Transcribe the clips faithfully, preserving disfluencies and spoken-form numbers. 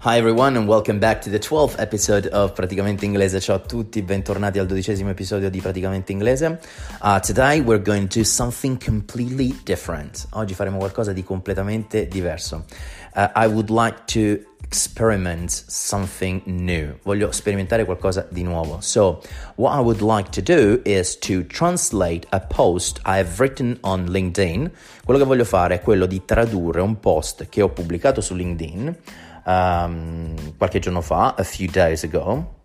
Hi everyone and welcome back to the twelfth episode of Praticamente Inglese. Ciao a tutti, bentornati al dodicesimo episodio di Praticamente Inglese. Uh, today we're going to do something completely different. Oggi faremo qualcosa di completamente diverso. Uh, I would like to experiment something new. Voglio sperimentare qualcosa di nuovo. So, what I would like to do is to translate a post I have written on LinkedIn. Quello che voglio fare è quello di tradurre un post che ho pubblicato su LinkedIn Um, qualche giorno fa, a few days ago,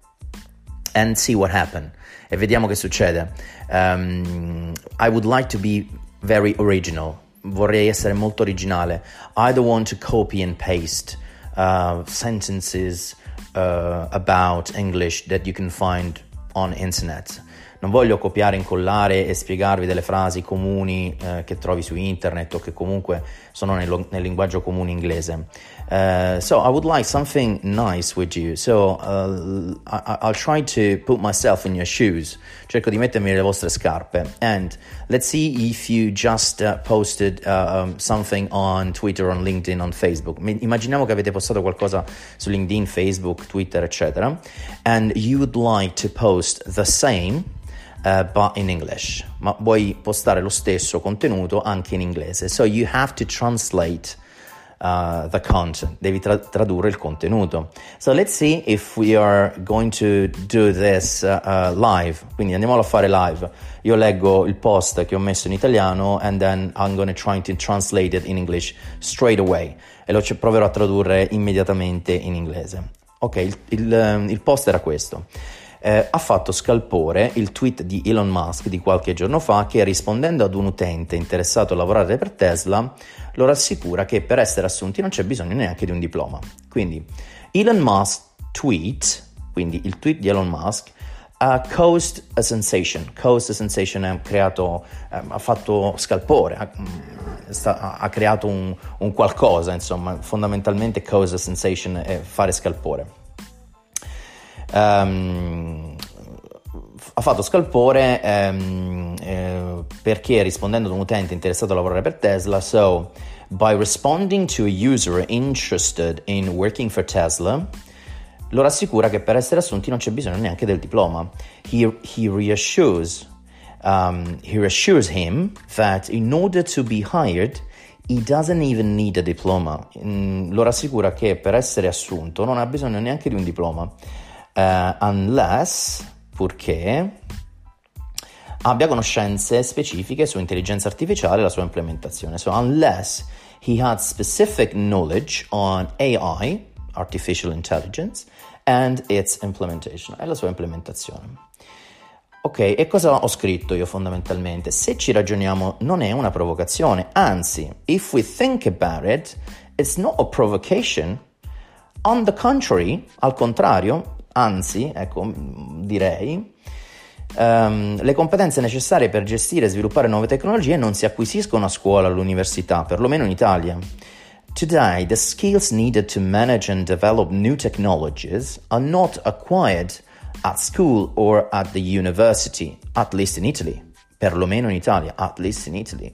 and see what happened. E vediamo che succede. Um, I would like to be very original. Vorrei essere molto originale. I don't want to copy and paste uh, sentences uh, about English that you can find on internet. Non voglio copiare, incollare e spiegarvi delle frasi comuni eh, che trovi su internet o che comunque sono nel, lo- nel linguaggio comune inglese. Uh, so I would like something nice with you. So uh, I- I'll try to put myself in your shoes. Cerco di mettermi nelle vostre scarpe. And let's see if you just uh, posted uh, um, something on Twitter, on LinkedIn, on Facebook. Immaginiamo che avete postato qualcosa su LinkedIn, Facebook, Twitter, eccetera. And you would like to post the same. Uh, but in English, ma vuoi postare lo stesso contenuto anche in inglese. So you have to translate uh, the content. Devi tra- tradurre il contenuto. So let's see if we are going to do this uh, uh, live. Quindi andiamolo a fare live. Io leggo il post che ho messo in italiano and then I'm going to try to translate it in English straight away. E lo c- proverò a tradurre immediatamente in inglese. Ok, il, il, il post era questo. Eh, ha fatto scalpore il tweet di Elon Musk di qualche giorno fa che, rispondendo ad un utente interessato a lavorare per Tesla, lo rassicura che per essere assunti non c'è bisogno neanche di un diploma. Quindi Elon Musk tweet, quindi il tweet di Elon Musk, uh, caused a sensation. Caused a sensation ha creato, eh, ha fatto scalpore, ha, sta, ha creato un, un qualcosa, insomma, fondamentalmente caused a sensation è fare scalpore. Um, ha fatto scalpore um, eh, perché, rispondendo ad un utente interessato a lavorare per Tesla, so by responding to a user interested in working for Tesla, lo rassicura che per essere assunti non c'è bisogno neanche del diploma. He, he reassures um, he reassures him that in order to be hired he doesn't even need a diploma. Mm, lo rassicura che per essere assunto non ha bisogno neanche di un diploma. Uh, unless, purché, abbia conoscenze specifiche su intelligenza artificiale e la sua implementazione. So, unless he had specific knowledge on A I, artificial intelligence, and its implementation, e la sua implementazione. Ok, e cosa ho scritto io fondamentalmente? Se ci ragioniamo, non è una provocazione, anzi, if we think about it, it's not a provocation. On the contrary, al contrario, anzi, ecco, direi, um, le competenze necessarie per gestire e sviluppare nuove tecnologie non si acquisiscono a scuola o all'università, perlomeno in Italia. Today, the skills needed to manage and develop new technologies are not acquired at school or at the university, at least in Italy. Perlomeno in Italia, at least in Italy.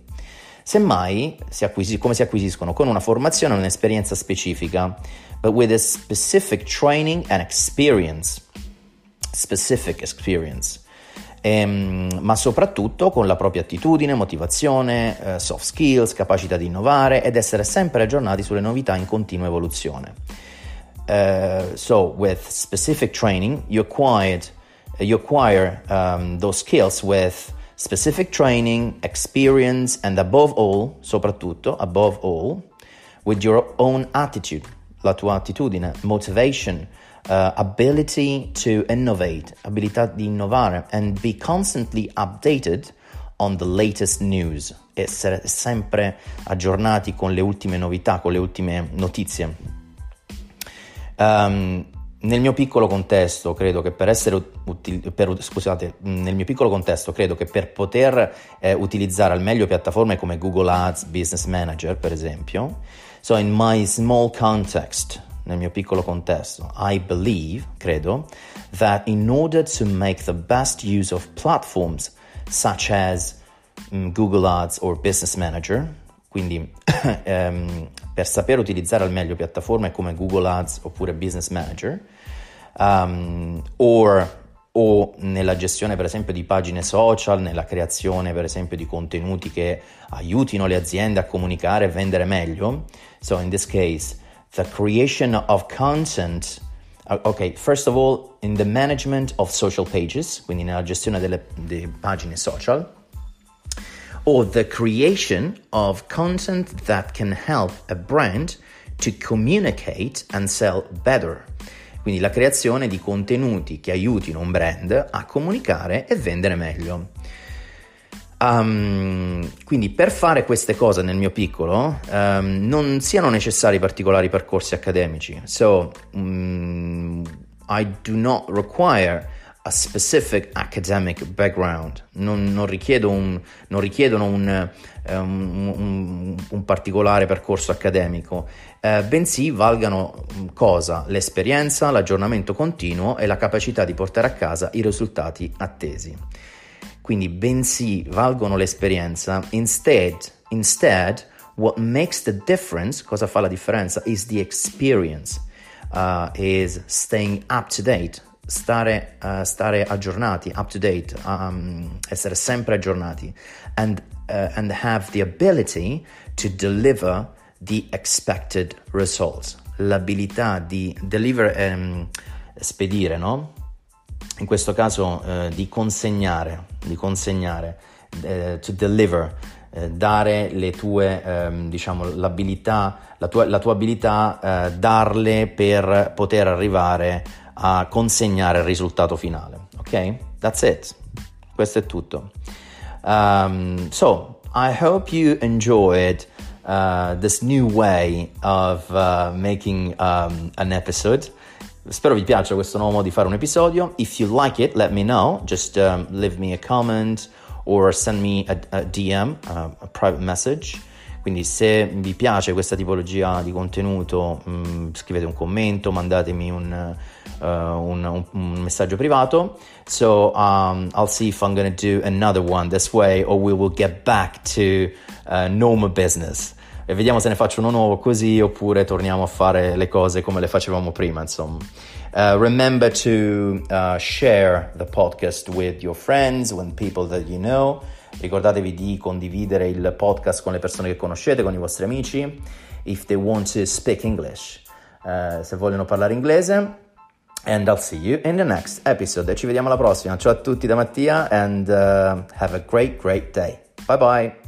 Semmai, si acquisi- come si acquisiscono? Con una formazione e un'esperienza specifica. But with a specific training and experience. Specific experience. Ehm, ma soprattutto con la propria attitudine, motivazione, eh, soft skills, capacità di innovare ed essere sempre aggiornati sulle novità in continua evoluzione. Uh, so, with specific training, you, acquired, you acquire um, those skills with specific training, experience, and above all, soprattutto, above all, with your own attitude, la tua attitudine, motivation, uh, ability to innovate, abilità di innovare, and be constantly updated on the latest news, essere sempre aggiornati con le ultime novità, con le ultime notizie. Um, nel mio piccolo contesto credo che per essere util- per, scusate, nel mio piccolo contesto credo che per poter eh, utilizzare al meglio piattaforme come Google Ads, Business Manager, per esempio, so in my small context, nel mio piccolo contesto, I believe, credo, that in order to make the best use of platforms such as um, Google Ads or Business Manager, quindi um, per saper utilizzare al meglio piattaforme come Google Ads oppure Business Manager, um, or, o nella gestione per esempio di pagine social, nella creazione per esempio di contenuti che aiutino le aziende a comunicare e vendere meglio, so in this case the creation of content. Ok, first of all, in the management of social pages, quindi nella gestione delle, delle pagine social, or the creation of content that can help a brand to communicate and sell better. Quindi la creazione di contenuti che aiutino un brand a comunicare e vendere meglio. Um, quindi per fare queste cose nel mio piccolo um, non siano necessari particolari percorsi accademici. So um, I do not require a specific academic background. Non, non, richiedo un, non richiedono un, um, un, un particolare percorso accademico, eh, bensì valgano cosa? L'esperienza, l'aggiornamento continuo e la capacità di portare a casa i risultati attesi. Quindi bensì valgono l'esperienza, instead, instead, what makes the difference, cosa fa la differenza, is the experience, uh, is staying up to date, stare, uh, stare aggiornati, up to date, um, essere sempre aggiornati, and, uh, and have the ability to deliver the expected results, l'abilità di deliver, um, spedire, no? In questo caso eh, di consegnare, di consegnare, eh, to deliver, eh, dare le tue, eh, diciamo, l'abilità, la tua, la tua abilità, eh, darle per poter arrivare a consegnare il risultato finale. Ok? That's it. Questo è tutto. Um, so, I hope you enjoyed uh, this new way of uh, making um, an episode. Spero vi piaccia questo nuovo modo di fare un episodio. If you like it, let me know. Just um, leave me a comment or send me a, a D M, uh, a private message. Quindi se vi piace questa tipologia di contenuto, mh, scrivete un commento, mandatemi un, uh, un, un, un messaggio privato. So um, I'll see if I'm going to do another one this way or we will get back to uh, normal business. E vediamo se ne faccio uno nuovo così oppure torniamo a fare le cose come le facevamo prima, insomma. Uh, remember to uh, share the podcast with your friends, with people that you know. Ricordatevi di condividere il podcast con le persone che conoscete, con i vostri amici. If they want to speak English, uh, se vogliono parlare inglese. And I'll see you in the next episode. E ci vediamo alla prossima. Ciao a tutti da Mattia and uh, have a great, great day. Bye bye.